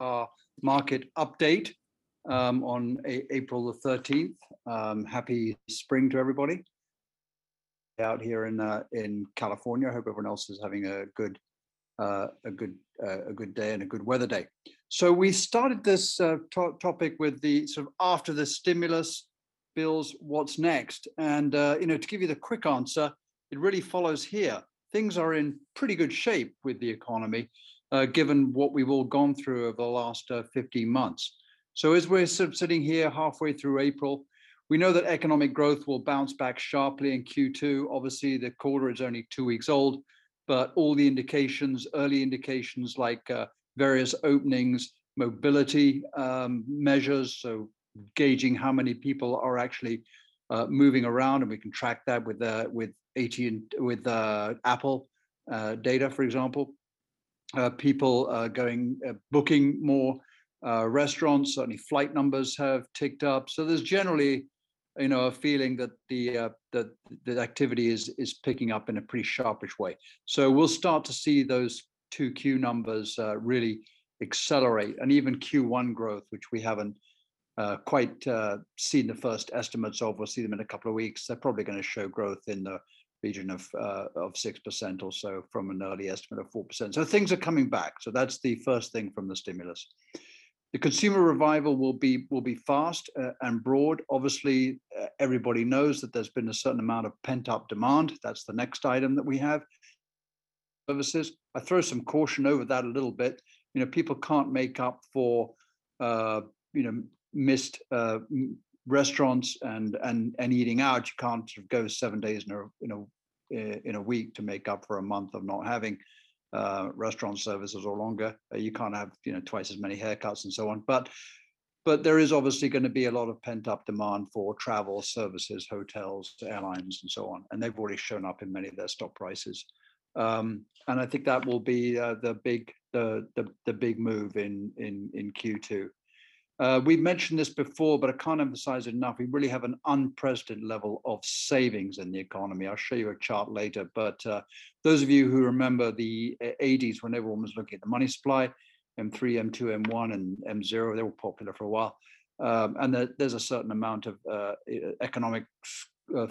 our market update on April the 13th. Happy spring to everybody out here in California. I hope everyone else is having a good day and a good weather day. So we started this topic with the sort of after the stimulus bills, what's next? And you know, to give you the quick answer, it really follows here. Things are in pretty good shape with the economy, given what we've all gone through over the last 15 months. So as we're sort of sitting here halfway through April, we know that economic growth will bounce back sharply in Q2. Obviously, the quarter is only 2 weeks old, but all the indications, early indications like various openings, mobility measures, so gauging how many people are actually moving around, and we can track that with AT and with Apple data, for example. People going booking more restaurants. Certainly, flight numbers have ticked up. So there's generally, you know, a feeling that the activity is picking up in a pretty sharpish way. So we'll start to see those 2Q numbers really accelerate, and even Q1 growth, which we haven't quite seen the first estimates of. We'll see them in a couple of weeks. They're probably going to show growth in the region of 6% or so from an early estimate of 4%. So things are coming back. So that's the first thing from the stimulus. The consumer revival will be fast and broad. Obviously, everybody knows that there's been a certain amount of pent-up demand. That's the next item that we have. Services. I throw some caution over that a little bit. You know, people can't make up for you know, missed restaurants and eating out. You can't sort of go 7 days in a week to make up for a month of not having restaurant services or longer. You can't have, you know, twice as many haircuts and so on, but there is obviously going to be a lot of pent-up demand for travel services, hotels, airlines and so on, and they've already shown up in many of their stock prices, and I think that will be the big move in Q2. We've mentioned this before, but I can't emphasize it enough. We really have an unprecedented level of savings in the economy. I'll show you a chart later, but those of you who remember the 80s, when everyone was looking at the money supply, M3, M2, M1, and M0, they were popular for a while. And there's a certain amount of economic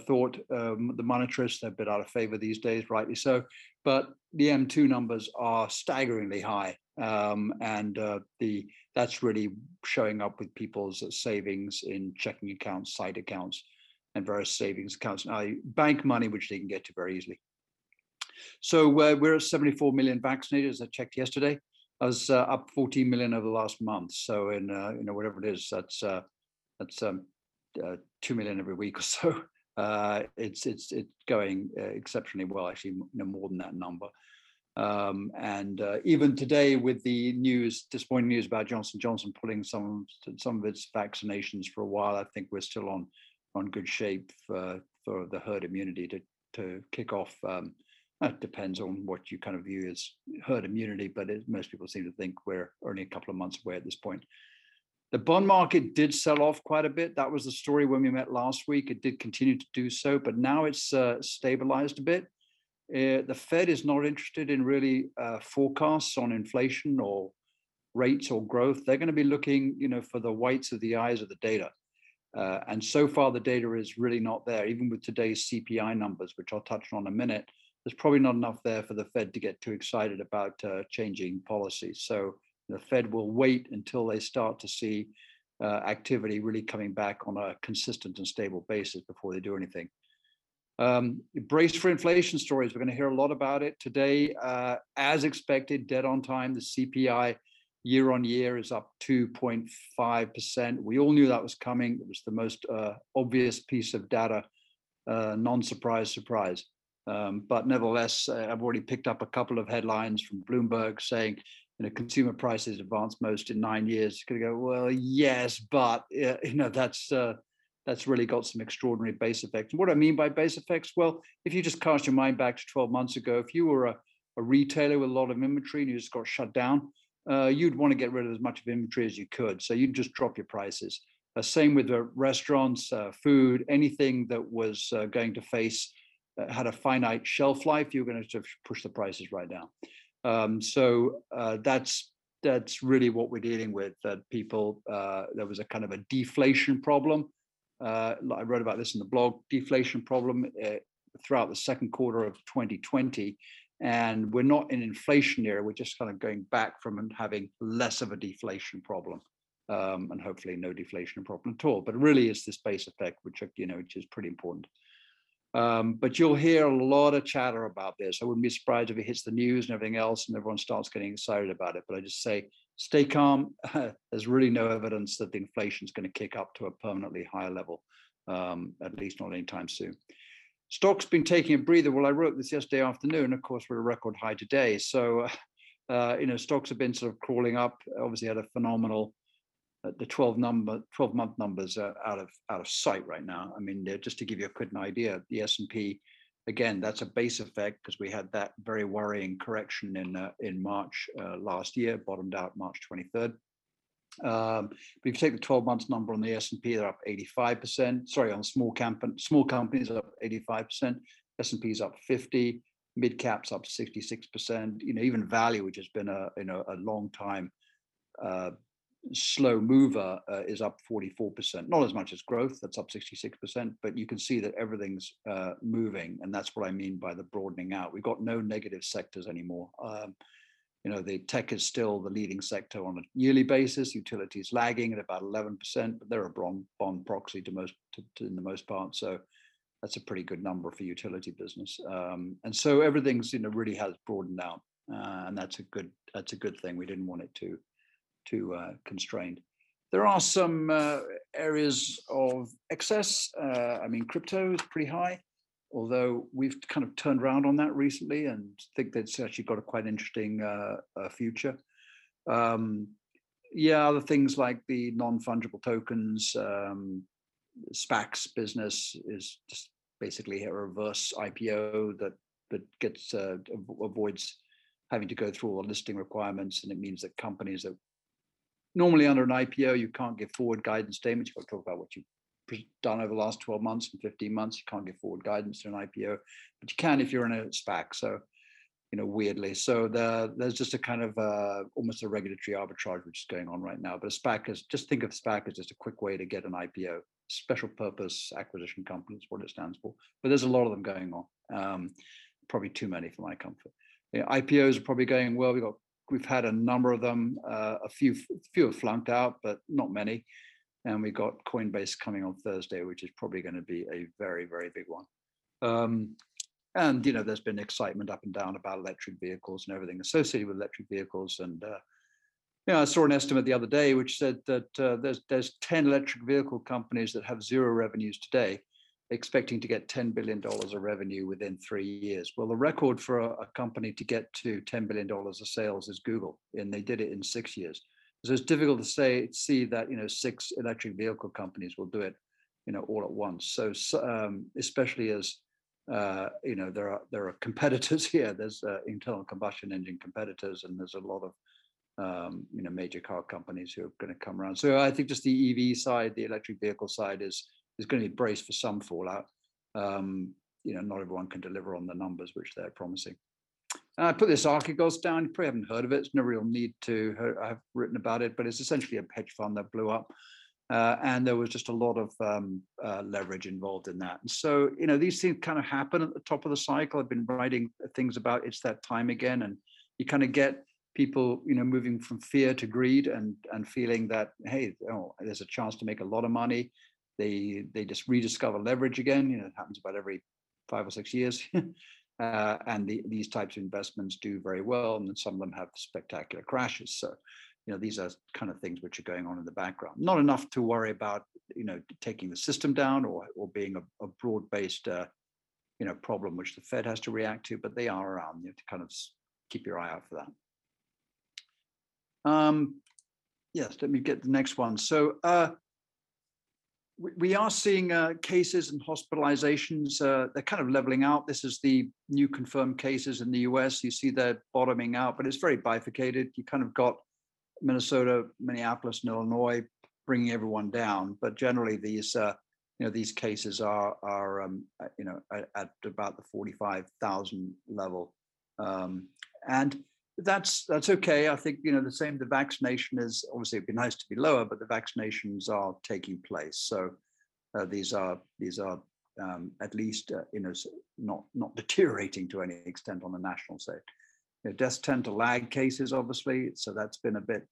thought. The monetarists, they're a bit out of favor these days, rightly so, but the M2 numbers are staggeringly high. That's really showing up with people's savings in checking accounts, sight accounts, and various savings accounts. Now, bank money, which they can get to very easily. So we're at 74 million vaccinated, as I checked yesterday. I was up 14 million over the last month. So in you know, whatever it is, that's 2 million every week or so. It's going exceptionally well, actually, no more than that number. Even today, with the news, disappointing news about Johnson & Johnson pulling some of its vaccinations for a while, I think we're still on good shape for the herd immunity to kick off. That depends on what you kind of view as herd immunity, but most people seem to think we're only a couple of months away at this point. The bond market did sell off quite a bit. That was the story when we met last week. It did continue to do so, but now it's stabilized a bit. The Fed is not interested in really forecasts on inflation or rates or growth. They're going to be looking, you know, for the whites of the eyes of the data. And so far, the data is really not there. Even with today's CPI numbers, which I'll touch on in a minute, there's probably not enough there for the Fed to get too excited about changing policy. So the Fed will wait until they start to see activity really coming back on a consistent and stable basis before they do anything. Brace for inflation stories. We're going to hear a lot about it today. As expected, dead on time, the CPI year on year is up 2.5%. We all knew that was coming. It was the most obvious piece of data, non-surprise surprise. But nevertheless, I've already picked up a couple of headlines from Bloomberg saying, you know, consumer prices advanced most in 9 years. It's going to go, well, yes, but, you know, that's really got some extraordinary base effects. And what I mean by base effects, well, if you just cast your mind back to 12 months ago, if you were a retailer with a lot of inventory and you just got shut down, you'd want to get rid of as much of inventory as you could. So you'd just drop your prices. Same with the restaurants, food, anything that was going to face, had a finite shelf life, you're going to push the prices right down. That's that's really what we're dealing with. That people, there was a kind of a deflation problem. I wrote about this in the blog, deflation problem throughout the second quarter of 2020. And we're not in inflation era, we're just kind of going back from having less of a deflation problem, and hopefully no deflation problem at all. But really it's this base effect, which, you know, which is pretty important. But you'll hear a lot of chatter about this. I wouldn't be surprised if it hits the news and everything else and everyone starts getting excited about it. But I just say, stay calm. There's really no evidence that the inflation is going to kick up to a permanently higher level, at least not anytime soon. Stocks been taking a breather. Well, I wrote this yesterday afternoon. Of course, we're at a record high today. So, you know, stocks have been sort of crawling up. Obviously, had a phenomenal the 12-month numbers are out of sight right now. I mean, just to give you a quick idea, the S&P, again, that's a base effect because we had that very worrying correction in March last year, bottomed out March 23rd. But if you take the 12-month number on the S&P, they're up 85%. Sorry, on small companies up 85%. S&P's up 50%. Mid caps up 66%. You know, even value, which has been a long time slow mover, is up 44%. Not as much as growth. That's up 66%. But you can see that everything's moving, and that's what I mean by the broadening out. We've got no negative sectors anymore. You know, the tech is still the leading sector on a yearly basis. Utilities lagging at about 11%, but they're a bond proxy in the most part. So that's a pretty good number for utility business. And so everything's, you know, really has broadened out, and that's a good thing. We didn't want it too constrained. There are some areas of excess. I mean, crypto is pretty high, although we've kind of turned around on that recently and think that's actually got a quite interesting future. Yeah, other things like the non-fungible tokens, SPACs business is just basically a reverse IPO that gets avoids having to go through all the listing requirements, and it means that companies that normally under an IPO, you can't give forward guidance statements. You've got to talk about what you've done over the last 12 months and 15 months. You can't give forward guidance to an IPO, but you can if you're in a SPAC. So, you know, weirdly. So there's just a kind of almost a regulatory arbitrage which is going on right now. But a SPAC is, just think of SPAC as just a quick way to get an IPO. Special purpose acquisition company is what it stands for. But there's a lot of them going on. Probably too many for my comfort. You know, IPOs are probably going well. We've had a number of them. A few have flunked out, but not many. And we got Coinbase coming on Thursday, which is probably going to be a very, very big one. And, you know, there's been excitement up and down about electric vehicles and everything associated with electric vehicles. And, you know, I saw an estimate the other day which said that there's 10 electric vehicle companies that have zero revenues today, expecting to get $10 billion of revenue within 3 years. Well, the record for a company to get to $10 billion of sales is Google, and they did it in 6 years. So it's difficult to see that, you know, 6 electric vehicle companies will do it, you know, all at once. So especially as, you know, there are competitors here. There's internal combustion engine competitors, and there's a lot of, you know, major car companies who are going to come around. So I think just the EV side, the electric vehicle side is going to be braced for some fallout. You know, not everyone can deliver on the numbers which they're promising. I put this Archegos down. You probably haven't heard of it. It's no real need to. I've written about it, but it's essentially a hedge fund that blew up. And there was just a lot of leverage involved in that. And so, you know, these things kind of happen at the top of the cycle. I've been writing things about it's that time again. And you kind of get people, you know, moving from fear to greed and feeling that, hey, oh, there's a chance to make a lot of money. They just rediscover leverage again. You know, it happens about every 5 or 6 years. And these types of investments do very well, and then some of them have spectacular crashes. So, you know, these are kind of things which are going on in the background. Not enough to worry about, you know, taking the system down or being a broad-based, you know, problem which the Fed has to react to, but they are around. You have to kind of keep your eye out for that. Yes, let me get the next one. So, we are seeing cases and hospitalizations. They're kind of leveling out. This is the new confirmed cases in the US. You see they're bottoming out, but it's very bifurcated. You kind of got Minnesota, Minneapolis, and Illinois bringing everyone down. But generally, these you know, these cases are you know, at about the 45,000 level, and That's okay. I think, you know, the same, the vaccination is, obviously it'd be nice to be lower, but the vaccinations are taking place. So these are at least, you know, not deteriorating to any extent on the national side. You know, deaths tend to lag cases, obviously. So that's been a bit,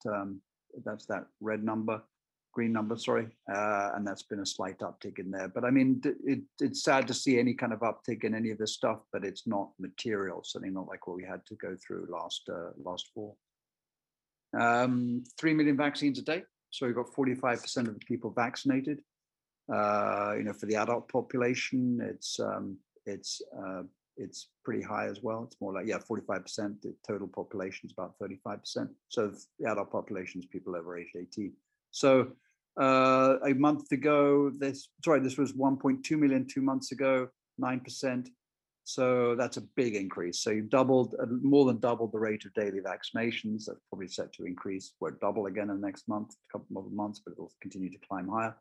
that's that green number, and that's been a slight uptick in there. But I mean, it's sad to see any kind of uptick in any of this stuff, but it's not material, certainly not like what we had to go through last fall. 3 million vaccines a day. So we've got 45% of the people vaccinated. You know, for the adult population, it's pretty high as well. It's more like, yeah, 45%. The total population is about 35%. So the adult population is people over age 18. So a month ago, this was 1.2 million 2 months ago, 9%. So that's a big increase. So you've more than doubled the rate of daily vaccinations. That's probably set to increase, or double again in the next month, a couple more months, but it'll continue to climb higher.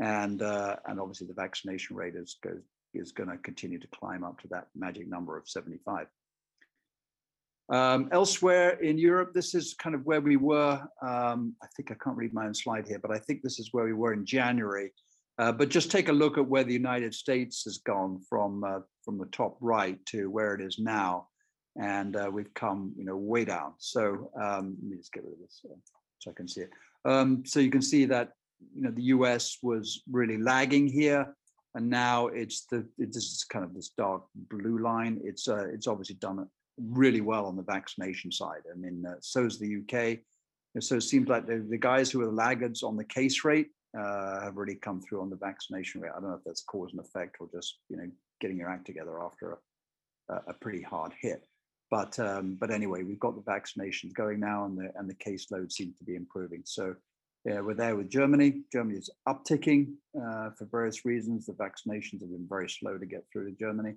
And obviously the vaccination rate is going to continue to climb up to that magic number of 75. Elsewhere in Europe, this is kind of where we were. I think I can't read my own slide here, but I think this is where we were in January. But just take a look at where the United States has gone from the top right to where it is now, and we've come, you know, way down. So let me just get rid of this so I can see it. So you can see that, you know, the US was really lagging here, and now it's kind of this dark blue line. It's obviously done really well on the vaccination side. I mean, so is the UK. And so it seems like the guys who are laggards on the case rate have really come through on the vaccination rate. I don't know if that's cause and effect or just, you know, getting your act together after a pretty hard hit. But anyway, we've got the vaccinations going now, and the caseload seems to be improving. So yeah, we're there with Germany. Germany is upticking for various reasons. The vaccinations have been very slow to get through to Germany.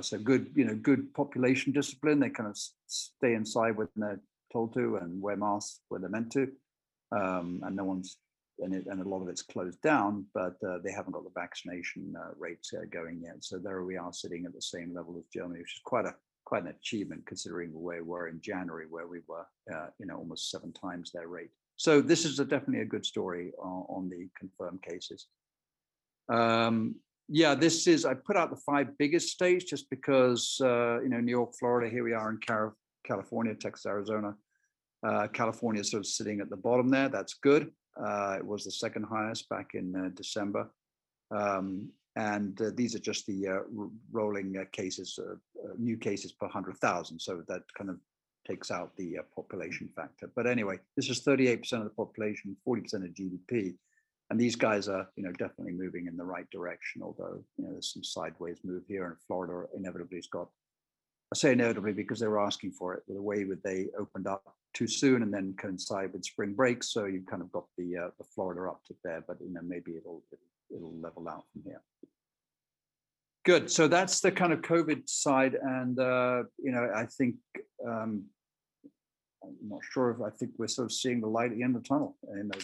So good population discipline. They kind of stay inside when they're told to and wear masks when they're meant to. And a lot of it's closed down, but they haven't got the vaccination rates going yet. So there we are, sitting at the same level as Germany, which is quite an achievement considering where we were in January, where we were almost 7 times their rate. So this is definitely a good story on the confirmed cases. I put out the 5 biggest states just because, New York, Florida, here we are in California, Texas, Arizona. California is sort of sitting at the bottom there. That's good. It was the second highest back in December. And these are just the rolling cases, new cases per 100,000. So that kind of takes out the population factor. But anyway, this is 38% of the population, 40% of GDP. And these guys are, definitely moving in the right direction, although, there's some sideways move here, and Florida inevitably has got, I say inevitably because they were asking for it, the way that they opened up too soon and then coincide with spring break. So you've kind of got the Florida uptick there, but, maybe it'll level out from here. Good. So that's the kind of COVID side. And, I think, I'm not sure if I think we're sort of seeing the light at the end of the tunnel.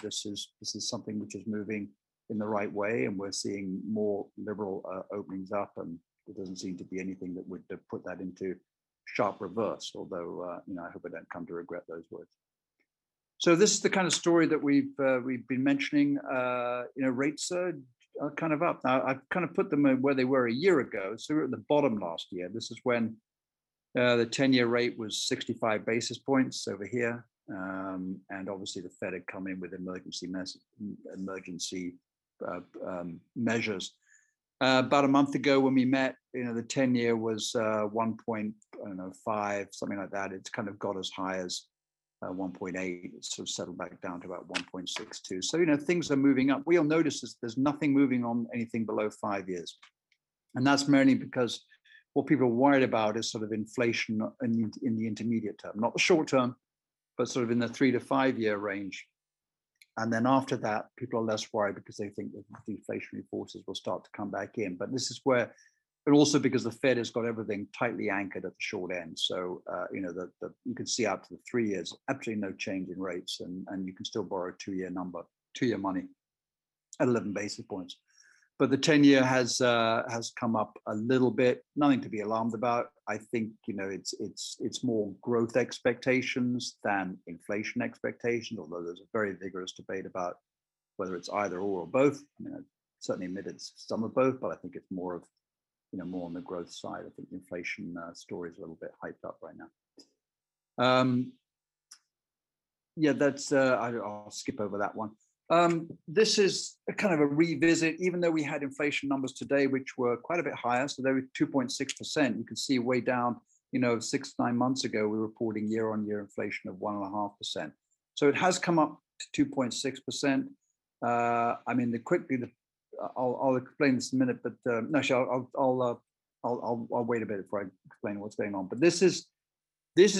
This is something which is moving in the right way, and we're seeing more liberal openings up, and there doesn't seem to be anything that would put that into sharp reverse, although I hope I don't come to regret those words. So this is the kind of story that we've been mentioning. Rates are kind of up now. I've kind of put them where they were a year ago, so we were at the bottom last year. This is when the 10-year rate was 65 basis points over here, and obviously the Fed had come in with emergency measures. About a month ago when we met, the 10-year was 1.5, something like that. It's kind of got as high as 1.8. It's sort of settled back down to about 1.62. So, things are moving up. We'll notice there's nothing moving on anything below 5 years, and that's mainly because what people are worried about is sort of inflation in the intermediate term, not the short term, but sort of in the 3 to 5 year range. And then after that, people are less worried because they think that the deflationary forces will start to come back in. But this is where, and also because the Fed has got everything tightly anchored at the short end. So, you can see out to the 3 years, absolutely no change in rates, and you can still borrow 2 year money at 11 basis points. But the 10-year has come up a little bit. Nothing to be alarmed about. I think it's more growth expectations than inflation expectations. Although there's a very vigorous debate about whether it's either or both. I mean, I certainly admit it's some of both, but I think it's more of more on the growth side. I think the inflation story is a little bit hyped up right now. Yeah, that's. I'll skip over that one. This is a kind of a revisit, even though we had inflation numbers today, which were quite a bit higher. So they were 2.6%. You can see way down, 6, 9 months ago, we were reporting year on year inflation of 1.5%. So it has come up to 2.6%. I mean, I'll explain this in a minute, but I'll wait a bit before I explain what's going on. But this is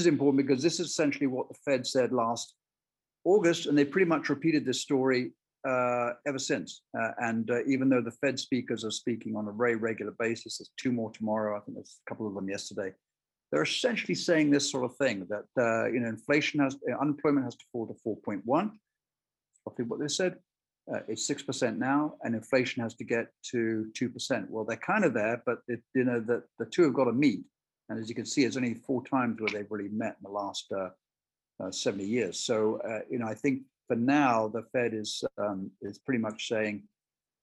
important because this is essentially what the Fed said last August, and they pretty much repeated this story ever since. Even though the Fed speakers are speaking on a very regular basis, there's 2 more tomorrow. I think there's a couple of them yesterday. They're essentially saying this sort of thing that unemployment has to fall to 4.1. That's roughly what they said. It's 6% now, and inflation has to get to 2%. Well, they're kind of there, but the two have got to meet. And as you can see, it's only 4 times where they've really met in the last 70 years. So, I think for now, the Fed is pretty much saying,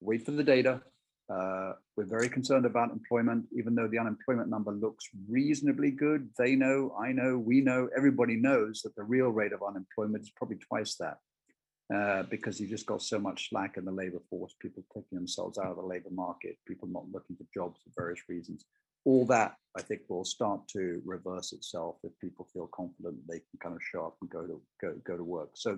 wait for the data. We're very concerned about employment, even though the unemployment number looks reasonably good. They know, I know, we know, everybody knows that the real rate of unemployment is probably twice that because you've just got so much slack in the labor force, people taking themselves out of the labor market, people not looking for jobs for various reasons. All that, I think, will start to reverse itself if people feel confident they can kind of show up and go to work. So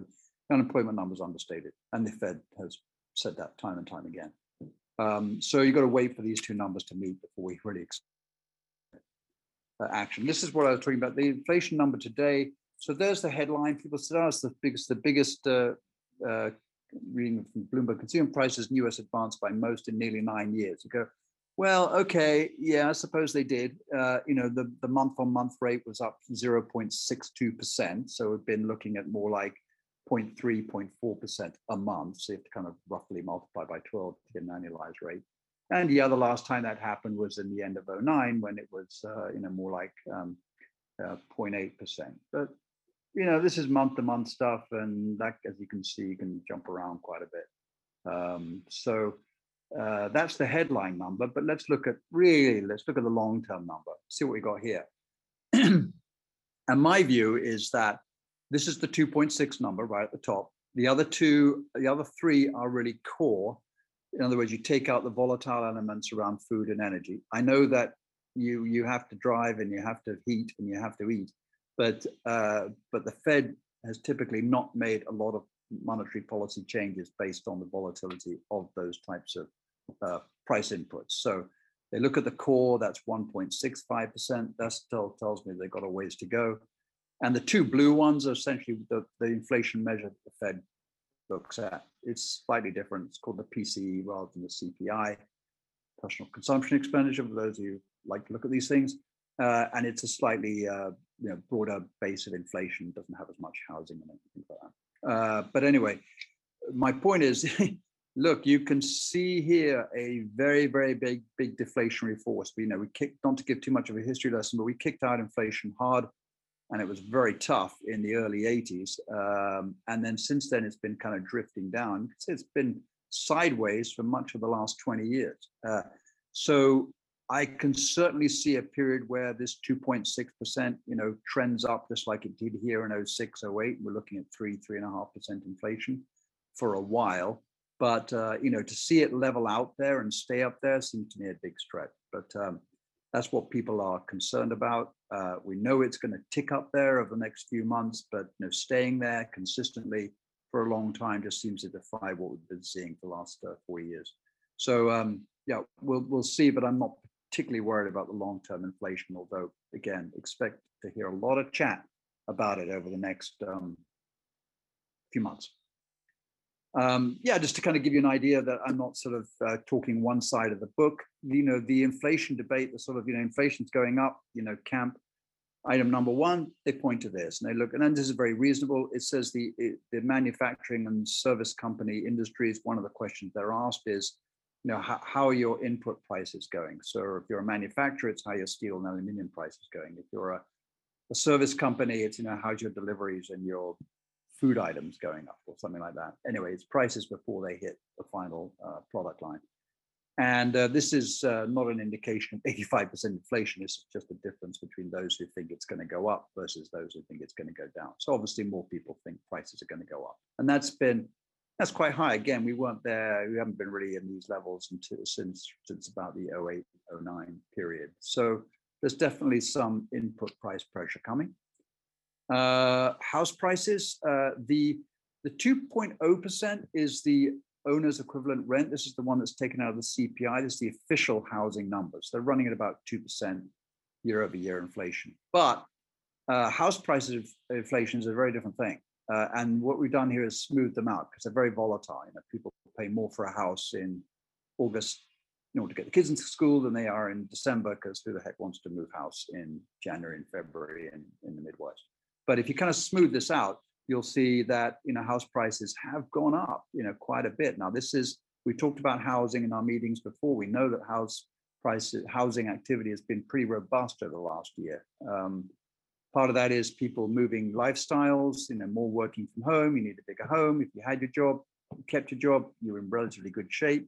the unemployment number's understated, and the Fed has said that time and time again. So you've got to wait for these 2 numbers to meet before we really expect action. This is what I was talking about, the inflation number today. So there's the headline. People said, oh, it's the biggest reading from Bloomberg. Consumer prices in U.S. advanced by most in nearly 9 years. You go, well, okay, yeah, I suppose they did. The month-on-month rate was up 0.62%. So we've been looking at more like 0.3, 0.4% a month. So you have to kind of roughly multiply by 12 to get an annualized rate. And yeah, the last time that happened was in the end of 2009 when it was, more like 0.8%. But, this is month-to-month stuff. And that, as you can see, you can jump around quite a bit. That's the headline number, but let's look at the long-term number, see what we got here. And my view is that this is the 2.6 number right at the top. The other three are really core. In other words, you take out the volatile elements around food and energy. I know that you have to drive and you have to heat and you have to eat, but the Fed has typically not made a lot of monetary policy changes based on the volatility of those types of price inputs. So they look at the core, that's 1.65%. That still tells me they've got a ways to go. And the 2 blue ones are essentially the inflation measure that the Fed looks at. It's slightly different. It's called the PCE rather than the CPI, personal consumption expenditure, for those of you who like to look at these things. And it's a slightly broader base of inflation. It doesn't have as much housing and everything like that. But anyway, my point is, look, you can see here a very, very big deflationary force. But, we kicked, not to give too much of a history lesson, but we kicked out inflation hard, and it was very tough in the early 80s. And then since then, it's been kind of drifting down. It's been sideways for much of the last 20 years. So I can certainly see a period where this 2.6%, trends up just like it did here in 06, 08. We're looking at 3.5% inflation for a while. But, to see it level out there and stay up there seems to me a big stretch. But that's what people are concerned about. We know it's going to tick up there over the next few months, but staying there consistently for a long time just seems to defy what we've been seeing for the last 4 years. So, we'll see, but I'm not particularly worried about the long-term inflation, although, again, expect to hear a lot of chat about it over the next few months. Just to kind of give you an idea that I'm not sort of talking one side of the book. The inflation debate, the sort of, inflation's going up, camp. Item number 1, they point to this, and they look, and then this is very reasonable. It says the manufacturing and service company industry is one of the questions they're asked is, you know, how your input price is going. So if you're a manufacturer, it's how your steel and aluminum price is going. If you're a service company, it's, you know, how's your deliveries and your food items going up or something like that. Anyway, it's prices before they hit the final product line. And this is not an indication of 85% inflation. It's just a difference between those who think it's going to go up versus those who think it's going to go down. So obviously more people think prices are going to go up. And that's quite high. Again, we weren't there. We haven't been really in these levels until, since about the 08, 09 period. So there's definitely some input price pressure coming. House prices, the 2.0% is the owner's equivalent rent. This is the one that's taken out of the CPI. This is the official housing numbers. They're running at about 2% year over year inflation. But house prices inflation is a very different thing. And what we've done here is smooth them out because they're very volatile. You know, people pay more for a house in August in order to get the kids into school than they are in December, because who the heck wants to move house in January and February in the Midwest? But if you kind of smooth this out, you'll see that, you know, house prices have gone up, you know, quite a bit. Now, this is, we talked about housing in our meetings before. We know that house prices, housing activity has been pretty robust over the last year. Part of that is people moving lifestyles, you know, more working from home. You need a bigger home. If you had your job, you kept your job, you're in relatively good shape.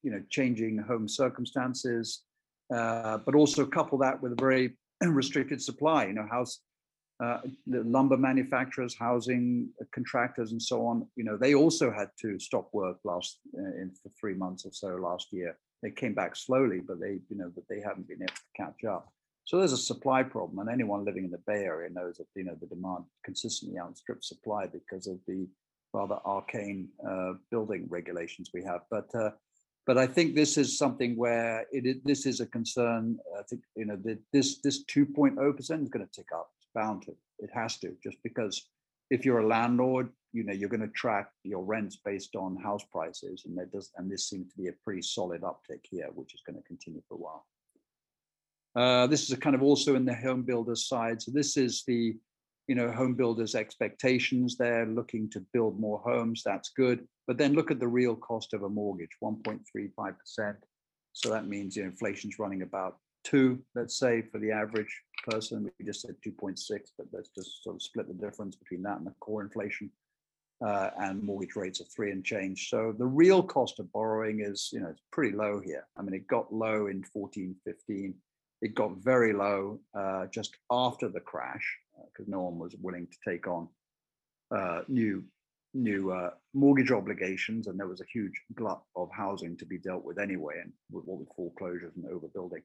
You know, changing home circumstances, but also couple that with a very restricted supply. You know, house, the lumber manufacturers, housing contractors, and so on. You know, they also had to stop work for 3 months or so last year. They came back slowly, but they haven't been able to catch up. So there's a supply problem, and anyone living in the Bay Area knows that, you know, the demand consistently outstrips supply because of the rather arcane building regulations we have. But I think this is something where this is a concern. I think, you know, that this 2.0% is going to tick up. It's bound to. It has to, just because if you're a landlord, you know, you're going to track your rents based on house prices, and this seems to be a pretty solid uptick here, which is going to continue for a while. This is a kind of also in the home builders side. So this is the, you know, home builders' expectations. They're looking to build more homes. That's good. But then look at the real cost of a mortgage, 1.35%. So that means, you know, inflation's running about 2%, let's say, for the average person. We just said 2.6, but let's just sort of split the difference between that and the core inflation. And mortgage rates are 3% and change. So the real cost of borrowing is, you know, it's pretty low here. I mean, it got low in 14, 15. It got very low just after the crash, because no one was willing to take on new mortgage obligations, and there was a huge glut of housing to be dealt with anyway, and with foreclosures and overbuilding.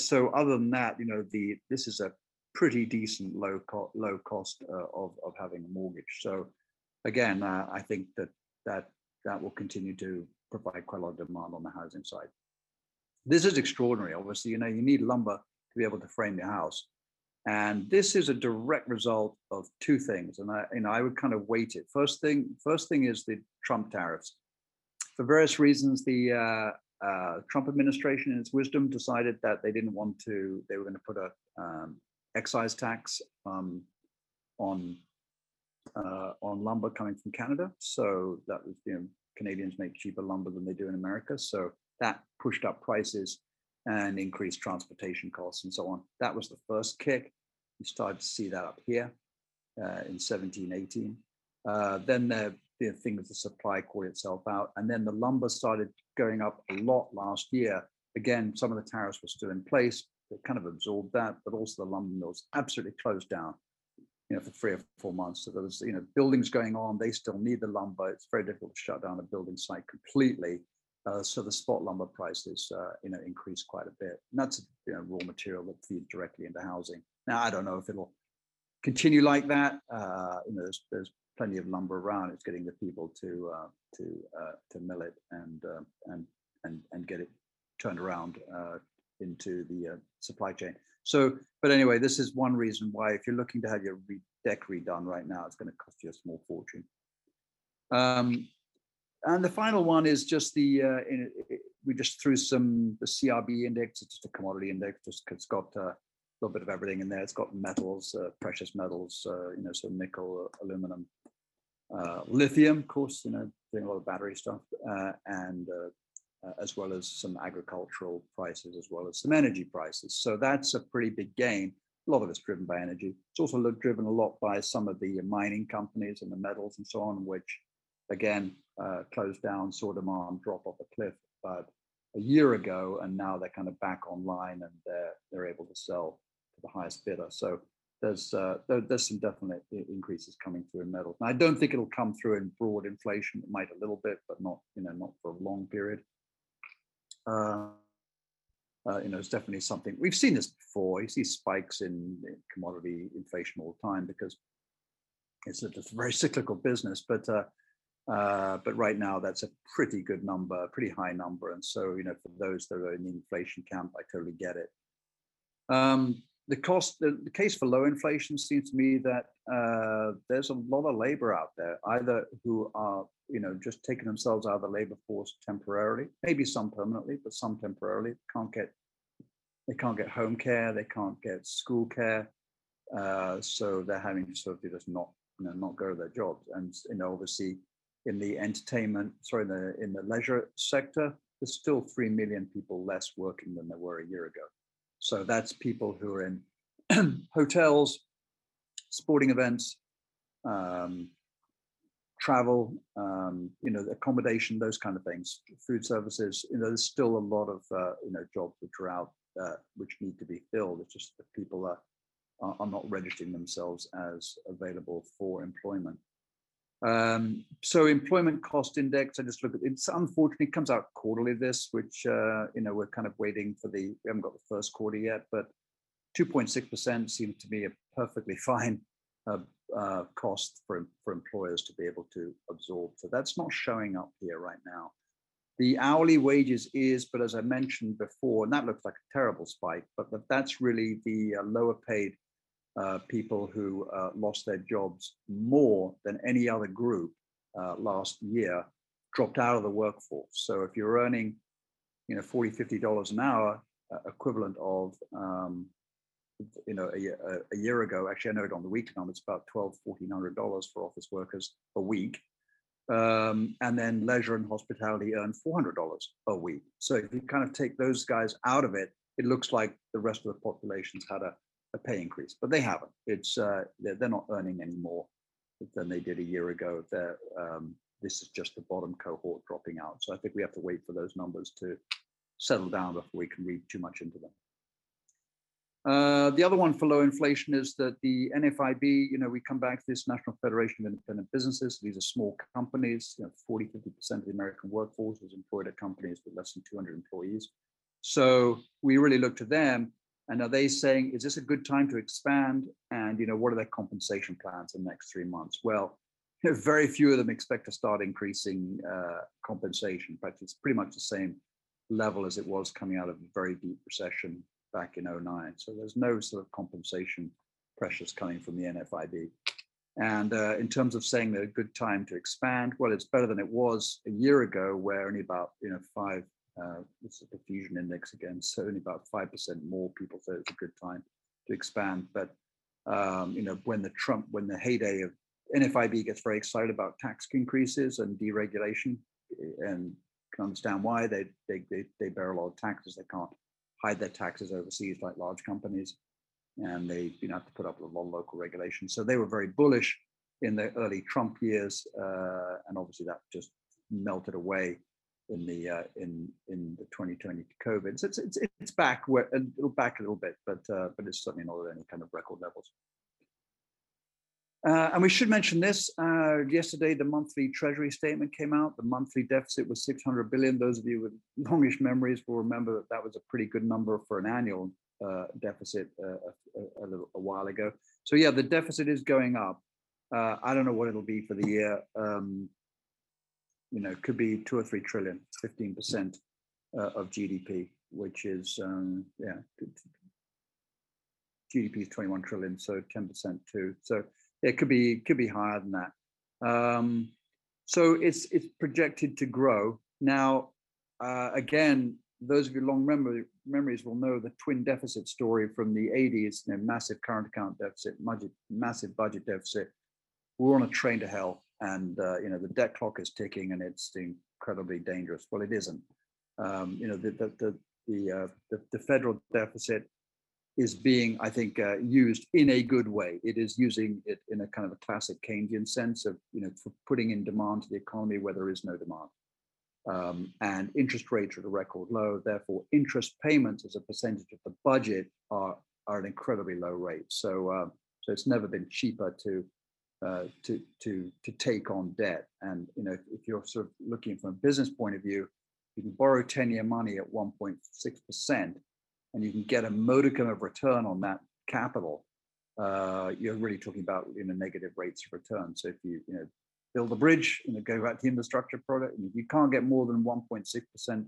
So other than that, you know, this is a pretty decent low cost of having a mortgage. So again, I think that will continue to provide quite a lot of demand on the housing side. This is extraordinary. Obviously, you know, you need lumber to be able to frame your house, and this is a direct result of two things. And I would kind of weight it. First thing is the Trump tariffs. For various reasons, the Trump administration, in its wisdom, decided that they didn't want to. They were going to put a excise tax on lumber coming from Canada. So that was, you know, Canadians make cheaper lumber than they do in America. So that pushed up prices and increased transportation costs and so on. That was the first kick. You started to see that up here in 17, 18. Then the thing with the supply caught itself out. And then the lumber started going up a lot last year. Again, some of the tariffs were still in place. They kind of absorbed that, but also the lumber mills absolutely closed down, you know, for 3 or 4 months. So there was, you know, buildings going on. They still need the lumber. It's very difficult to shut down a building site completely. So the spot lumber prices, you know, increased quite a bit. And that's, you know, raw material that feeds directly into housing. Now, I don't know if it'll continue like that. You know, there's plenty of lumber around. It's getting the people to mill it and get it turned around into the supply chain. So, but anyway, this is one reason why, if you're looking to have your deck redone right now, it's going to cost you a small fortune. And the final one is just we just threw the CRB index. It's just a commodity index, just 'cause it's got a little bit of everything in there. It's got metals, precious metals, you know, so nickel, aluminum, lithium, of course, you know, doing a lot of battery stuff, and as well as some agricultural prices, as well as some energy prices. So that's a pretty big gain. A lot of it's driven by energy. It's also driven a lot by some of the mining companies and the metals and so on, which again closed down, saw demand drop off a cliff about a year ago, and now they're kind of back online and they're able to sell to the highest bidder. So there's some definite increases coming through in metals. Now, I don't think it'll come through in broad inflation. It might a little bit, but not for a long period. It's definitely something we've seen this before. You see spikes in commodity inflation all the time because it's a very cyclical business. But right now that's a pretty good number, pretty high number. And so for those that are in the inflation camp, I totally get it. The case for low inflation seems to me that there's a lot of labor out there, either who are just taking themselves out of the labor force temporarily, maybe some permanently, but some temporarily. They can't get home care, they can't get school care, so they're having to sort of just not go to their jobs. And obviously in the in the leisure sector, there's still 3 million people less working than there were a year ago. So that's people who are in hotels, sporting events, travel, accommodation, those kind of things, food services. There's still a lot of jobs which are out, which need to be filled. It's just that people are not registering themselves as available for employment. So employment cost index, I just look at it's unfortunately comes out quarterly, this, which we're kind of waiting for. We haven't got the first quarter yet, but 2.6% seems to be a perfectly fine cost for employers to be able to absorb. So that's not showing up here right now. The hourly wages is, but as I mentioned before, and that looks like a terrible spike, but that's really the lower paid people who lost their jobs more than any other group last year, dropped out of the workforce. So if you're earning, $40, $50 an hour, equivalent of, a year ago, actually, I know it on the weekly number, it's about $1,200, $1,400 for office workers a week. And then leisure and hospitality earn $400 a week. So if you kind of take those guys out of it, it looks like the rest of the population's had a pay increase, but they haven't. It's they're not earning any more than they did a year ago. This is just the bottom cohort dropping out. So I think we have to wait for those numbers to settle down before we can read too much into them. The other one for low inflation is that the NFIB, we come back to this National Federation of Independent Businesses. These are small companies. 40, 50% of the American workforce is employed at companies with less than 200 employees. So we really look to them. And are they saying, is this a good time to expand? And, what are their compensation plans in the next 3 months? Well, very few of them expect to start increasing compensation. In fact, it's pretty much the same level as it was coming out of a very deep recession back in 2009. So there's no sort of compensation pressures coming from the NFIB. And in terms of saying they're a good time to expand, well, it's better than it was a year ago, where only about, five, this is the diffusion index again, so only about 5% more people said it's a good time to expand. But when the heyday of NFIB gets very excited about tax increases and deregulation, and can understand why they bear a lot of taxes. They can't hide their taxes overseas like large companies, and they have to put up with a lot of local regulation. So they were very bullish in the early Trump years, and obviously that just melted away in the 2020 COVID. So it's back where it'll back a little bit, but it's certainly not at any kind of record levels. And we should mention this, yesterday, the monthly Treasury statement came out. The monthly deficit was 600 billion. Those of you with longish memories will remember that was a pretty good number for an annual deficit a while ago. So yeah, the deficit is going up. I don't know what it'll be for the year. It could be 2 or 3 trillion, 15% of GDP, which is, GDP is 21 trillion, so 10% too. So it could be higher than that. So it's projected to grow. Now, again, those of you long memories will know the twin deficit story from the 80s, massive current account deficit, massive budget deficit. We're on a train to hell. and the debt clock is ticking and it's incredibly dangerous. Well, it isn't. The federal deficit is being, I think, used in a good way. It is using it in a kind of a classic Keynesian sense of, for putting in demand to the economy where there is no demand. And interest rates are at a record low. Therefore, interest payments as a percentage of the budget are an incredibly low rate. So, so it's never been cheaper to take on debt. And if you're sort of looking from a business point of view, you can borrow 10-year money at 1.6%. and you can get a modicum of return on that capital, you're really talking about negative rates of return. So if you build a bridge, go back to the infrastructure product, and if you can't get more than 1.6%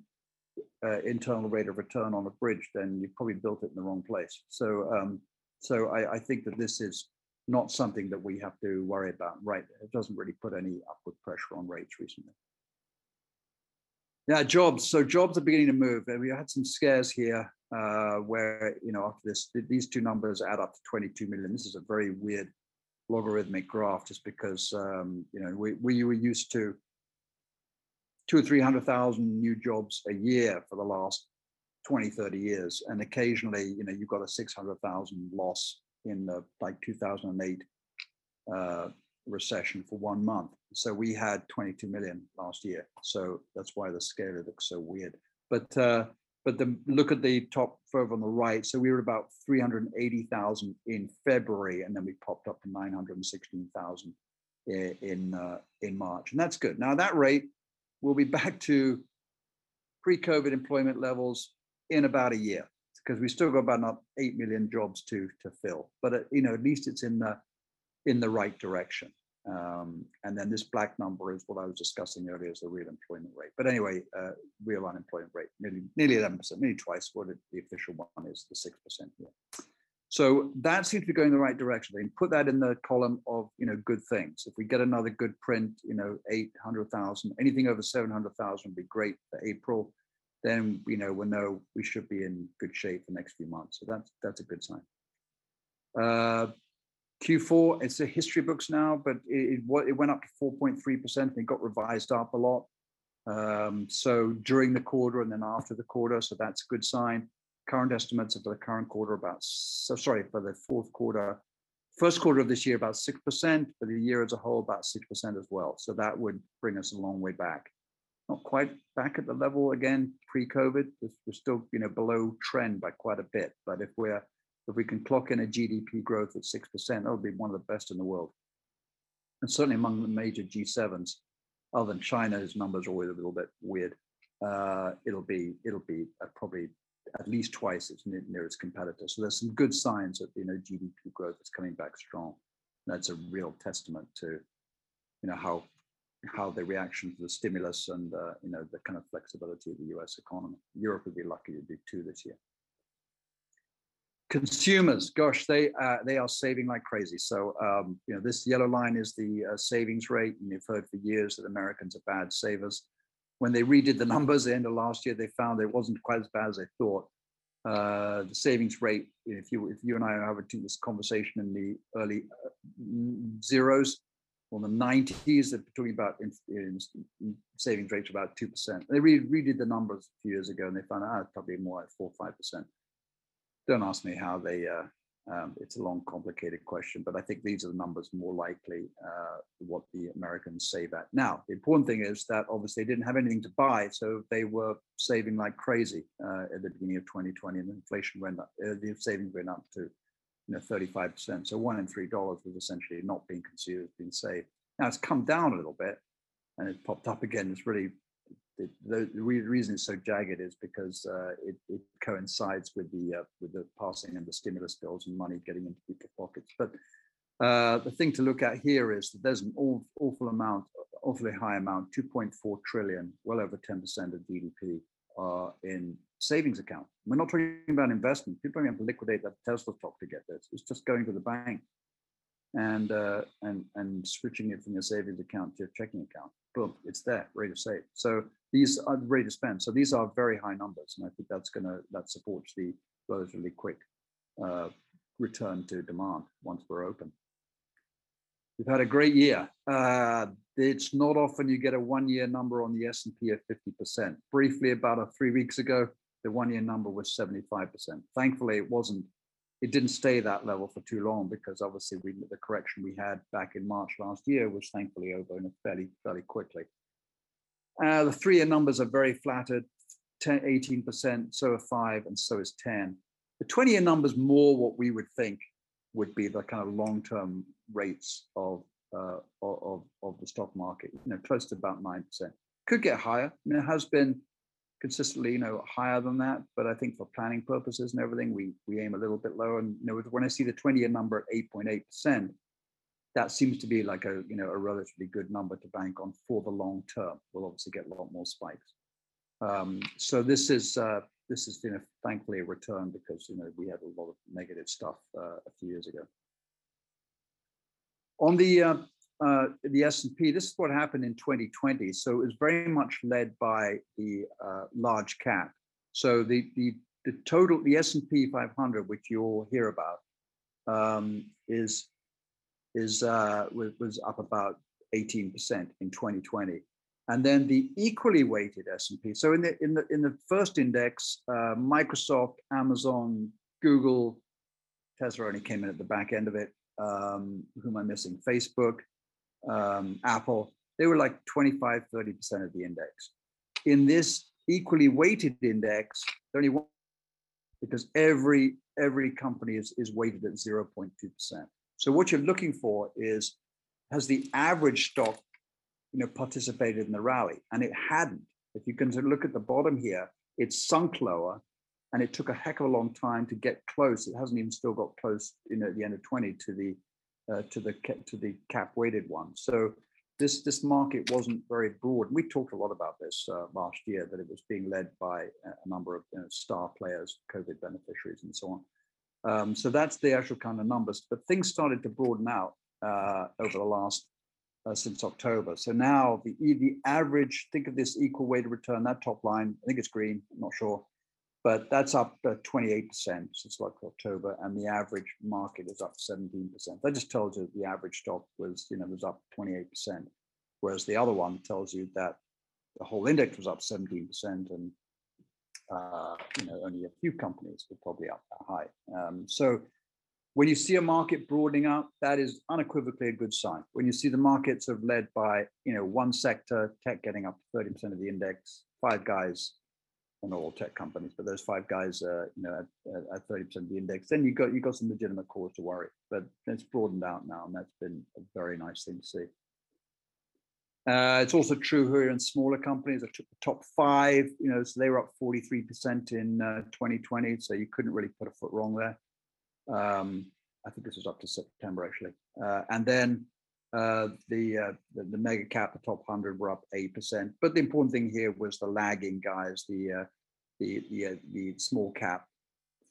internal rate of return on a bridge, then you probably built it in the wrong place. So I think that this is not something that we have to worry about, right? It doesn't really put any upward pressure on rates recently. Yeah, jobs. So jobs are beginning to move. We had some scares here where, after this, these two numbers add up to 22 million. This is a very weird logarithmic graph, just because, we were used to 200,000 or 300,000 new jobs a year for the last 20, 30 years. And occasionally, you've got a 600,000 loss in the 2008 recession for 1 month. So we had 22 million last year. So that's why the scale looks so weird. But look at the top further on the right. So we were about 380,000 in February, and then we popped up to 916,000 in March, and that's good. Now that rate will be back to pre-COVID employment levels in about a year, because we still got about 8 million jobs to fill. But at least it's in the right direction. And then this black number is what I was discussing earlier, is the real employment rate. But anyway, real unemployment rate, nearly 11%, nearly twice what the official one is, the 6% here. So that seems to be going in the right direction. They can put that in the column of good things. If we get another good print, 800,000, anything over 700,000 would be great for April. Then we'll know we should be in good shape the next few months. So that's a good sign. Q4, it's a history books now, but it went up to 4.3% and it got revised up a lot. So during the quarter and then after the quarter, so that's a good sign. Current estimates for the current quarter for the first quarter of this year, about 6%, for the year as a whole, about 6% as well. So that would bring us a long way back. Not quite back at the level again pre-COVID. We're still below trend by quite a bit, but if we can clock in a GDP growth at 6%, that would be one of the best in the world. And certainly among the major G7s, other than China, whose numbers are always a little bit weird, it'll be probably at least twice its nearest competitor. So there's some good signs that GDP growth is coming back strong. And that's a real testament to how the reaction to the stimulus and the kind of flexibility of the U.S. economy. Europe would be lucky to do two this year. Consumers, gosh, they are saving like crazy. So this yellow line is the savings rate, and you've heard for years that Americans are bad savers. When they redid the numbers at the end of last year, they found it wasn't quite as bad as they thought. The savings rate, if you and I are having this conversation in the early zeros or the 90s, they're talking about in savings rates about 2%. They redid the numbers a few years ago, and they found out probably more like 4 or 5%. Don't ask me how they, it's a long, complicated question, but I think these are the numbers more likely what the Americans save at. Now, the important thing is that obviously they didn't have anything to buy, so they were saving like crazy at the beginning of 2020, and inflation went up, the savings went up to 35%. So $1 in $3 was essentially not being consumed, being saved. Now it's come down a little bit and it's popped up again. It's really, the reason it's so jagged is because it coincides with the passing and the stimulus bills and money getting into people's pockets. But the thing to look at here is that there's an awfully high amount, 2.4 trillion, well over 10% of GDP are in savings accounts. We're not talking about investment. People don't have to liquidate that Tesla stock to get this. It's just going to the bank and switching it from your savings account to your checking account. Boom, it's there, ready to save. So these are ready to spend. So these are very high numbers, and I think that supports the relatively quick return to demand once we're open. We've had a great year. It's not often you get a one-year number on the S&P of 50%. Briefly, about 3 weeks ago, the one-year number was 75%. Thankfully, it didn't stay that level for too long, because obviously the correction we had back in March last year was thankfully over fairly quickly. The three-year numbers are very flattered, 18%, so are 5, and so is 10. The 20-year numbers more what we would think would be the kind of long-term rates of the stock market, close to about 9%. Could get higher. It has been consistently, higher than that, but I think for planning purposes and everything, we aim a little bit lower. And when I see the 20-year number at 8.8%, that seems to be like a relatively good number to bank on for the long term. We'll obviously get a lot more spikes. So this is thankfully a return, because we had a lot of negative stuff a few years ago. On the S&P, this is what happened in 2020. So it was very much led by the large cap. So the S&P 500, which you all hear about, was up about 18% in 2020. And then the equally weighted S&P. So in the first index, Microsoft, Amazon, Google, Tesla only came in at the back end of it. Who am I missing? Facebook, Apple. They were like 25, 30% of the index. In this equally weighted index, there only one, because every company is weighted at 0.2%. So what you're looking for is, has the average stock participated in the rally? And it hadn't. If you can look at the bottom here, it's sunk lower, and it took a heck of a long time to get close. It hasn't even still got close, at the end of 20 to the cap weighted one. So this market wasn't very broad. We talked a lot about this last year, that it was being led by a number of star players, COVID beneficiaries, and so on. So that's the actual kind of numbers. But things started to broaden out over the last. Since October. So now the average, think of this equal weighted return, that top line, I think it's green, I'm not sure, but that's up 28% since like October, and the average market is up 17%. That just tells you the average stock was up 28%, whereas the other one tells you that the whole index was up 17%, and only a few companies were probably up that high. So when you see a market broadening up, that is unequivocally a good sign. When you see the markets are led by, one sector, tech getting up to 30% of the index, five guys, well, not all tech companies, but those five guys, at 30% of the index, then you got some legitimate cause to worry. But it's broadened out now, and that's been a very nice thing to see. It's also true here in smaller companies. I took the top five, so they were up 43% in 2020. So you couldn't really put a foot wrong there. I think this was up to September actually, and then the mega cap, the top 100, were up 8%. But the important thing here was the lagging guys, the small cap.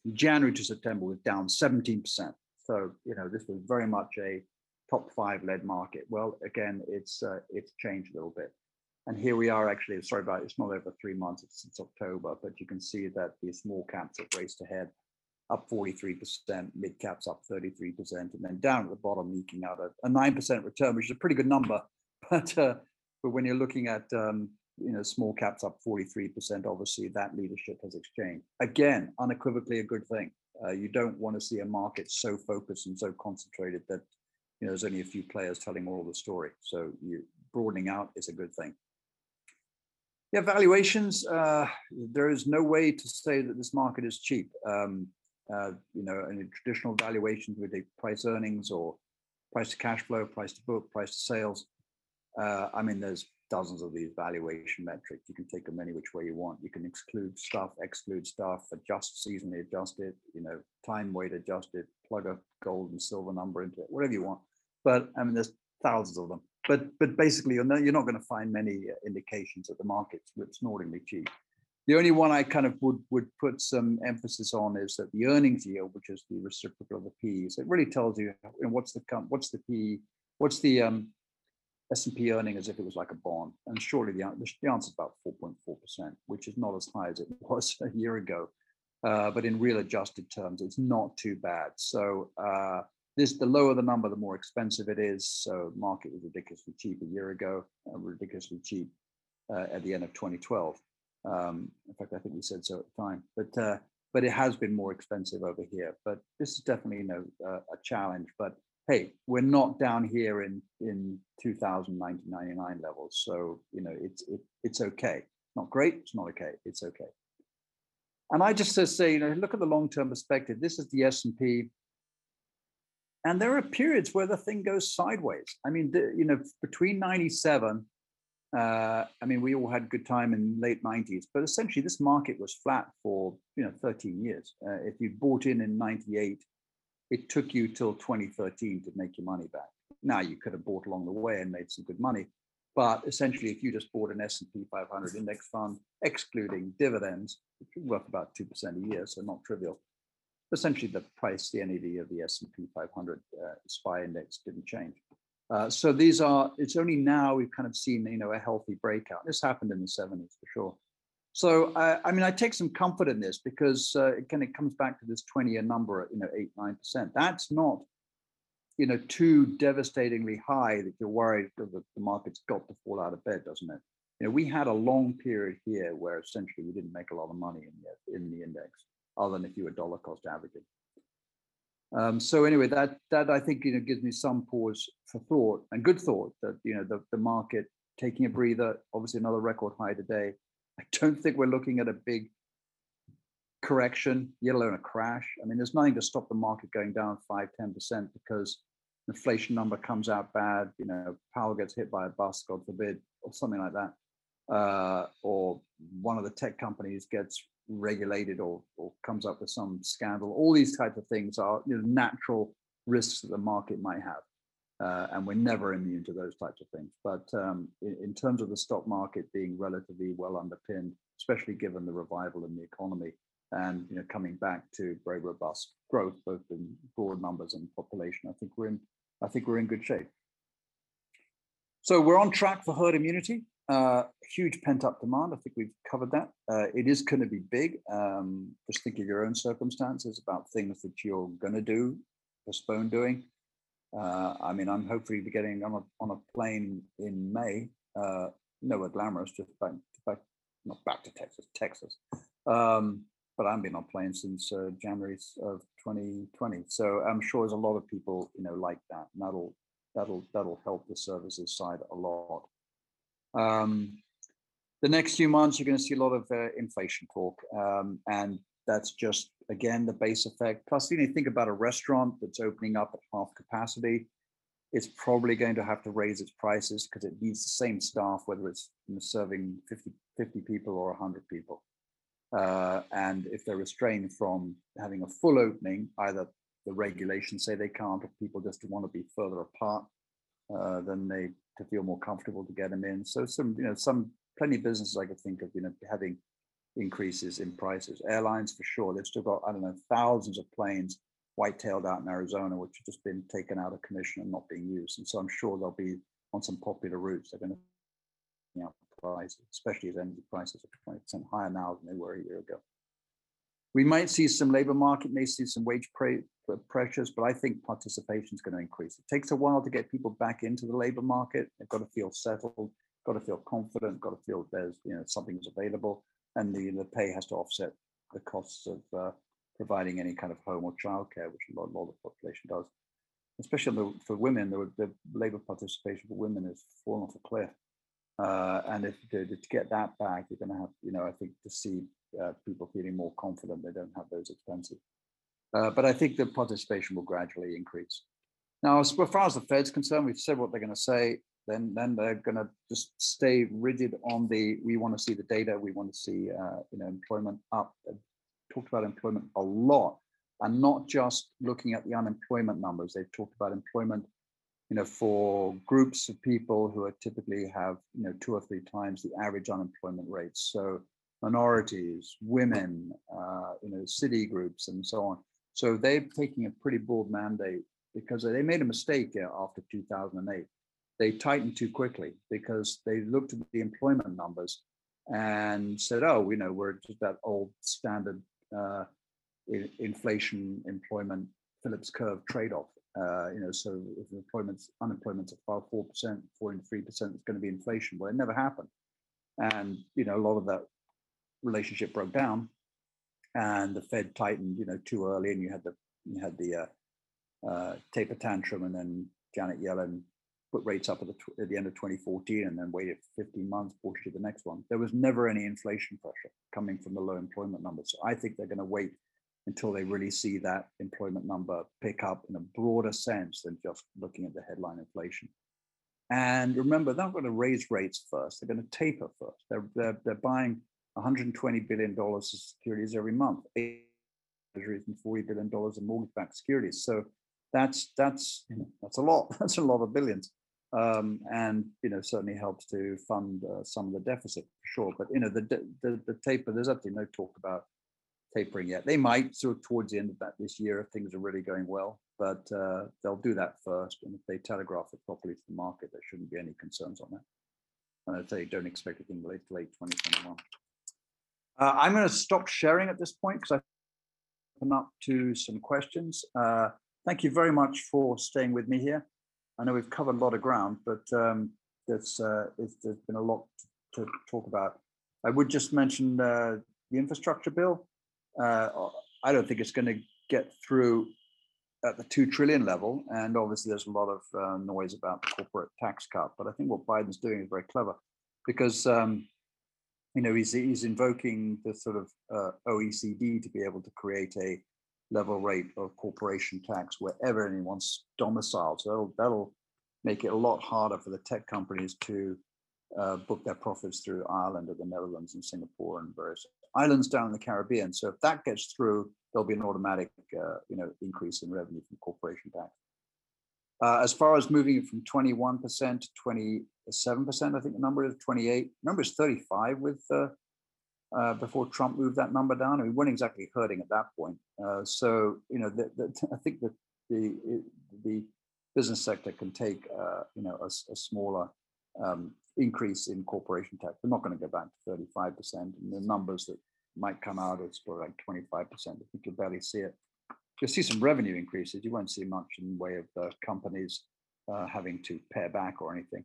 From January to September was down 17%. So this was very much a top five led market. Well, again, it's changed a little bit, and here we are actually. Sorry about it, it's not over 3 months; it's since October, but you can see that the small caps have raced ahead. Up 43%, mid caps up 33%, and then down at the bottom, eking out a 9% return, which is a pretty good number. But when you're looking at small caps up 43%, obviously that leadership has exchanged. Again, unequivocally a good thing. You don't want to see a market so focused and so concentrated that there's only a few players telling all the story. So broadening out is a good thing. Yeah, valuations. There is no way to say that this market is cheap. And in traditional valuations, we take price earnings or price to cash flow, price to book, price to sales. There's dozens of these valuation metrics. You can take them any which way you want. You can exclude stuff, adjust, seasonally adjust it, time weight adjust it, plug a gold and silver number into it, whatever you want. But there's thousands of them. But basically, you're not going to find many indications that the market's snortingly cheap. The only one I kind of would put some emphasis on is that the earnings yield, which is the reciprocal of the P. So it really tells you what's the S&P earning as if it was like a bond. And surely the answer is about 4.4%, which is not as high as it was a year ago. But in real adjusted terms, it's not too bad. So This, the lower the number, the more expensive it is. So market was ridiculously cheap a year ago, ridiculously cheap at the end of 2012. In fact, I think we said so at the time, but it has been more expensive over here. But this is definitely, you know, a challenge. But hey, we're not down here in 2000, 1999 levels. So, you know, it's okay. Not great. It's not okay. It's okay. And I just say, you know, look at the long-term perspective. This is the S&P. And there are periods where the thing goes sideways. I mean, you know, between 97, I mean, we all had a good time in late 90s, but essentially this market was flat for, you know, 13 years. If you bought in 98, it took you till 2013 to make your money back. Now, you could have bought along the way and made some good money. But essentially, if you just bought an S&P 500 index fund, excluding dividends, which worth about 2% a year, so not trivial, essentially the price, the NAV of the S&P 500 SPY index didn't change. So these are, it's only now we've kind of seen, you know, a healthy breakout. This happened in the 70s for sure. So, I mean, I take some comfort in this because, again, it comes back to this 20-year number at, you know, 8-9%. That's not, you know, too devastatingly high that you're worried that the market's got to fall out of bed, doesn't it? You know, we had a long period here where essentially we didn't make a lot of money in the index, other than if you were dollar cost averaging. So anyway, that I think, you know, gives me some pause for thought, and good thought, that, you know, the market taking a breather. Obviously another record high today. I don't think we're looking at a big correction, let alone a crash. I mean, there's nothing to stop the market going down 5-10% because inflation number comes out bad, you know, Powell gets hit by a bus, God forbid, or something like that. Or one of the tech companies gets regulated or comes up with some scandal. All these types of things are, you know, natural risks that the market might have. And we're never immune to those types of things. But in terms of the stock market being relatively well underpinned, especially given the revival in the economy and, you know, coming back to very robust growth, both in broad numbers and population, I think we're in good shape. So we're on track for herd immunity. Huge pent-up demand. I think we've covered that. It is going to be big. Just think of your own circumstances, about things that you're going to do, postpone doing. I mean, I'm hopefully getting on a plane in May. Nowhere glamorous, just not back to Texas. But I haven't been on planes since January of 2020. So I'm sure there's a lot of people, you know, like that. And that'll help the services side a lot. The next few months, you're going to see a lot of inflation talk, and that's just, again, the base effect. Plus, you know, think about a restaurant that's opening up at half capacity. It's probably going to have to raise its prices because it needs the same staff, whether it's, you know, serving 50 people or 100 people. And if they're restrained from having a full opening, either the regulations say they can't, or people just want to be further apart, then they to feel more comfortable to get them in. So plenty of businesses I could think of, you know, having increases in prices. Airlines for sure. They've still got, I don't know, thousands of planes white-tailed out in Arizona, which have just been taken out of commission and not being used. And so I'm sure they'll be on some popular routes. They're going to, you know, price, especially as energy prices are 20% higher now than they were a year ago. We might see some labor market, may see some wage pressures, but I think participation is going to increase. It takes a while to get people back into the labor market. They've got to feel settled, got to feel confident, got to feel there's, you know, something's available, and the pay has to offset the costs of providing any kind of home or childcare, which a lot of the population does. Especially for women, the labor participation for women has fallen off a cliff, and if to get that back, you're going to have, you know, I think to see. People feeling more confident they don't have those expenses. But I think the participation will gradually increase. Now, as far as the Fed's concerned, we've said what they're going to say. Then they're going to just stay rigid on we want to see the data. We want to see you know, employment up. I've talked about employment a lot, and not just looking at the unemployment numbers. They've talked about employment, you know, for groups of people who are typically have, you know, 2 or 3 times the average unemployment rate. So minorities, women, you know, city groups, and so on. So they're taking a pretty broad mandate because they made a mistake after 2008. They tightened too quickly because they looked at the employment numbers and said, "Oh, you know, we're just that old standard inflation, employment, Phillips curve trade-off." So if unemployment's at 4%, 4.3%, it's going to be inflation. Well, it never happened. And, a lot of that relationship broke down and the Fed tightened, too early. And you had the taper tantrum, and then Janet Yellen put rates up at the end of 2014 and then waited 15 months, pushed to the next one. There was never any inflation pressure coming from the low employment numbers. So I think they're going to wait until they really see that employment number pick up in a broader sense than just looking at the headline inflation. And remember, they're not going to raise rates first. They're going to taper first. They're buying $120 billion of securities every month, treasuries and $40 billion of mortgage-backed securities. So that's a lot. That's a lot of billions. And certainly helps to fund some of the deficit, for sure. But, the taper, there's absolutely no talk about tapering yet. They might sort of towards the end of that this year if things are really going well, but they'll do that first. And if they telegraph it properly to the market, there shouldn't be any concerns on that. And I'd say don't expect anything late to late 2021. I'm going to stop sharing at this point because I open up to some questions. Thank you very much for staying with me here. I know we've covered a lot of ground, but there's been a lot to talk about. I would just mention the infrastructure bill. I don't think it's going to get through at the $2 trillion level, and obviously there's a lot of noise about the corporate tax cut. But I think what Biden's doing is very clever, because he's invoking the sort of OECD to be able to create a level rate of corporation tax wherever anyone's domiciled. So that'll make it a lot harder for the tech companies to book their profits through Ireland or the Netherlands and Singapore and various islands down in the Caribbean. So if that gets through, there'll be an automatic, increase in revenue from corporation tax. As far as moving it from 21% to 27%, I think the number is 28. The number is 35 with before Trump moved that number down. I mean, we weren't exactly hurting at that point. I think that the business sector can take a smaller increase in corporation tax. They're not going to go back to 35%, and the numbers that might come out is probably like 25%. I think you'll barely see it. You'll see some revenue increases. You won't see much in the way of companies having to pare back or anything.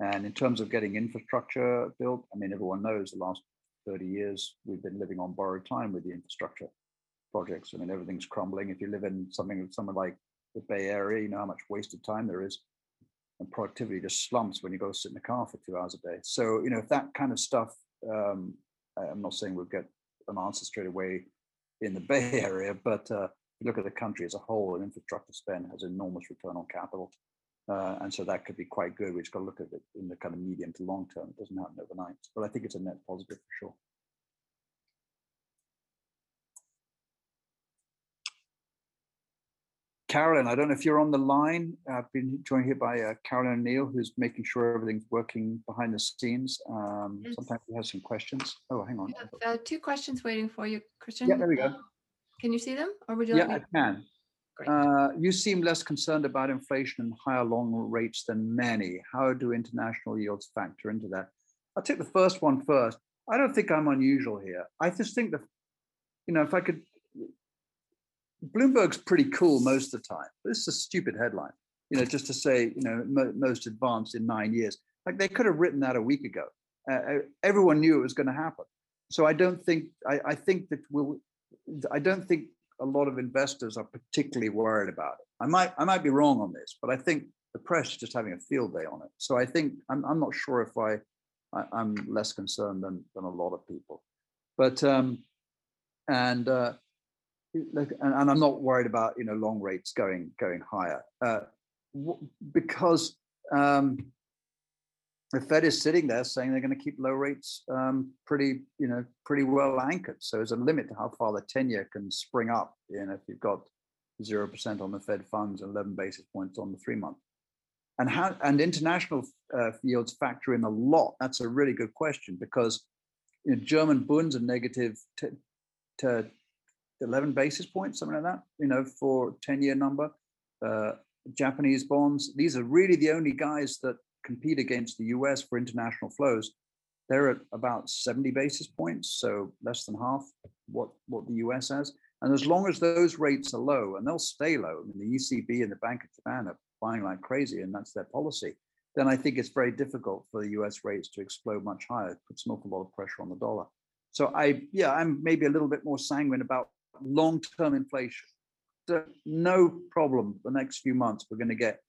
And in terms of getting infrastructure built, I mean, everyone knows the last 30 years we've been living on borrowed time with the infrastructure projects. I mean, everything's crumbling. If you live in somewhere like the Bay Area, you know how much wasted time there is. And productivity just slumps when you go sit in the car for 2 hours a day. So, if that kind of stuff, I'm not saying we'll get an answer straight away in the Bay Area, but if you look at the country as a whole, an infrastructure spend has enormous return on capital. And so that could be quite good. We've just got to look at it in the kind of medium to long term. It doesn't happen overnight, but I think it's a net positive for sure. Carolyn, I don't know if you're on the line. I've been joined here by Carolyn O'Neill, who's making sure everything's working behind the scenes. Yes. Sometimes we have some questions. Oh, hang on. I have 2 questions waiting for you, Christian. Yeah, there we go. Can you see them? Or would you like me? I can. Great. You seem less concerned about inflation and higher long rates than many. How do international yields factor into that? I'll take the first one first. I don't think I'm unusual here. I just think that, if I could, Bloomberg's pretty cool most of the time. This is a stupid headline, just to say, most advanced in 9 years. Like they could have written that a week ago. Everyone knew it was going to happen. So I don't think a lot of investors are particularly worried about it. I might be wrong on this, but I think the press is just having a field day on it. So I think I'm not sure if I'm less concerned than a lot of people, but and I'm not worried about long rates going higher because the Fed is sitting there saying they're going to keep low rates pretty well anchored. So there's a limit to how far the 10-year can spring up. If you've got 0% on the Fed funds, 11 basis points on the 3-month, and international yields factor in a lot. That's a really good question because German Bunds are negative to 11 basis points, something like that, for 10-year number, Japanese bonds. These are really the only guys that compete against the US for international flows. They're at about 70 basis points, so less than half what the US has. And as long as those rates are low, and they'll stay low, I mean, the ECB and the Bank of Japan are buying like crazy, and that's their policy, then I think it's very difficult for the US rates to explode much higher. It puts an awful lot of pressure on the dollar. So I'm maybe a little bit more sanguine about long-term inflation. So no problem, the next few months, we're going to get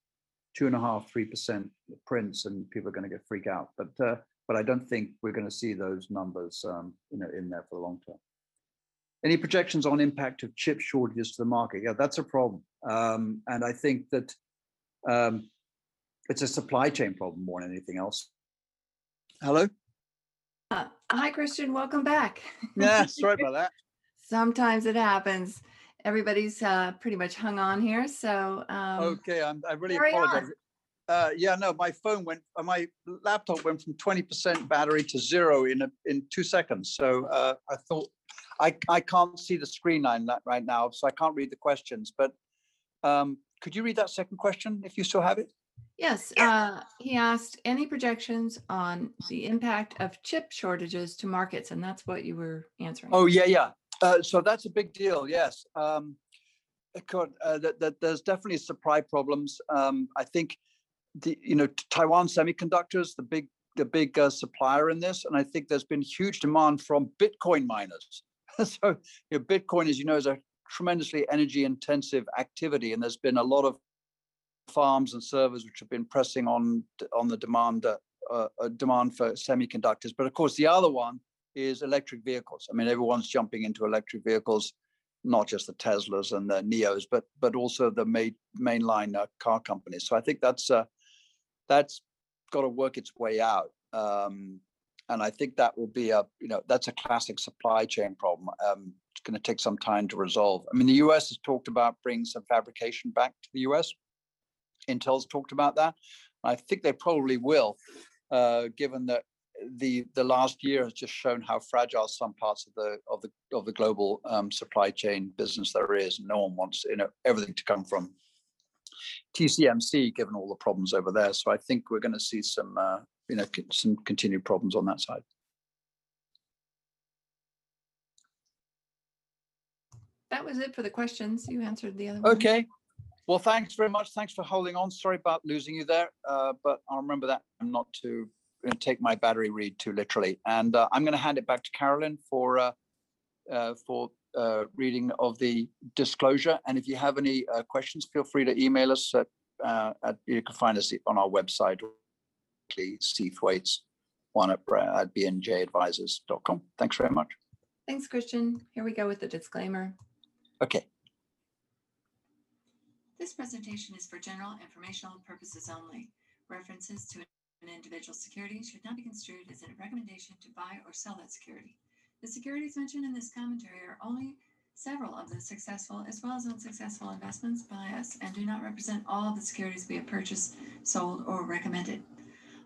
2.5-3% prints and people are going to get freaked out. But I don't think we're going to see those numbers in there for the long term. Any projections on impact of chip shortages to the market? Yeah, that's a problem. And I think that it's a supply chain problem more than anything else. Hello? Hi, Christian. Welcome back. Yeah, sorry about that. Sometimes it happens. Everybody's pretty much hung on here. So okay, I really apologize. My phone went, my laptop went from 20% battery to zero in 2 seconds. So I thought, I can't see the screen right now, so I can't read the questions. But could you read that second question if you still have it? Yes. He asked, any projections on the impact of chip shortages to markets? And that's what you were answering. Oh, yeah. So that's a big deal, yes. There's definitely supply problems. I think Taiwan Semiconductors, the big supplier in this, and I think there's been huge demand from Bitcoin miners. So Bitcoin, as you know, is a tremendously energy intensive activity, and there's been a lot of farms and servers which have been pressing on the demand for semiconductors. But of course, the other one is electric vehicles. I mean, everyone's jumping into electric vehicles, not just the Teslas and the Neos, but also the mainline car companies. So I think that's got to work its way out, and I think that will be that's a classic supply chain problem. It's going to take some time to resolve. I mean, the U.S. has talked about bringing some fabrication back to the U.S. Intel's talked about that. I think they probably will, given that the last year has just shown how fragile some parts of the global supply chain business there is. No one wants everything to come from TCMC, given all the problems over there. So I think we're going to see some continued problems on that side. That was it for the questions. You answered the other one. Okay. Well, thanks very much. Thanks for holding on. Sorry about losing you there, but I'll remember that I'm not to take my battery read too literally. And I'm going to hand it back to Carolyn for reading of the disclosure. And if you have any questions, feel free to email us. You can find us on our website, steithwaiteson@bnjadvisors.com. Thanks very much. Thanks, Christian. Here we go with the disclaimer. Okay. This presentation is for general informational purposes only. References to an individual security should not be construed as a recommendation to buy or sell that security. The securities mentioned in this commentary are only several of the successful as well as unsuccessful investments by us and do not represent all of the securities we have purchased, sold, or recommended.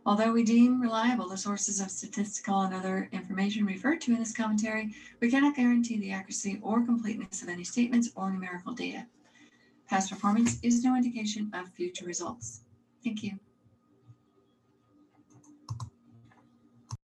Although we deem reliable the sources of statistical and other information referred to in this commentary, we cannot guarantee the accuracy or completeness of any statements or numerical data. Past performance is no indication of future results. Thank you.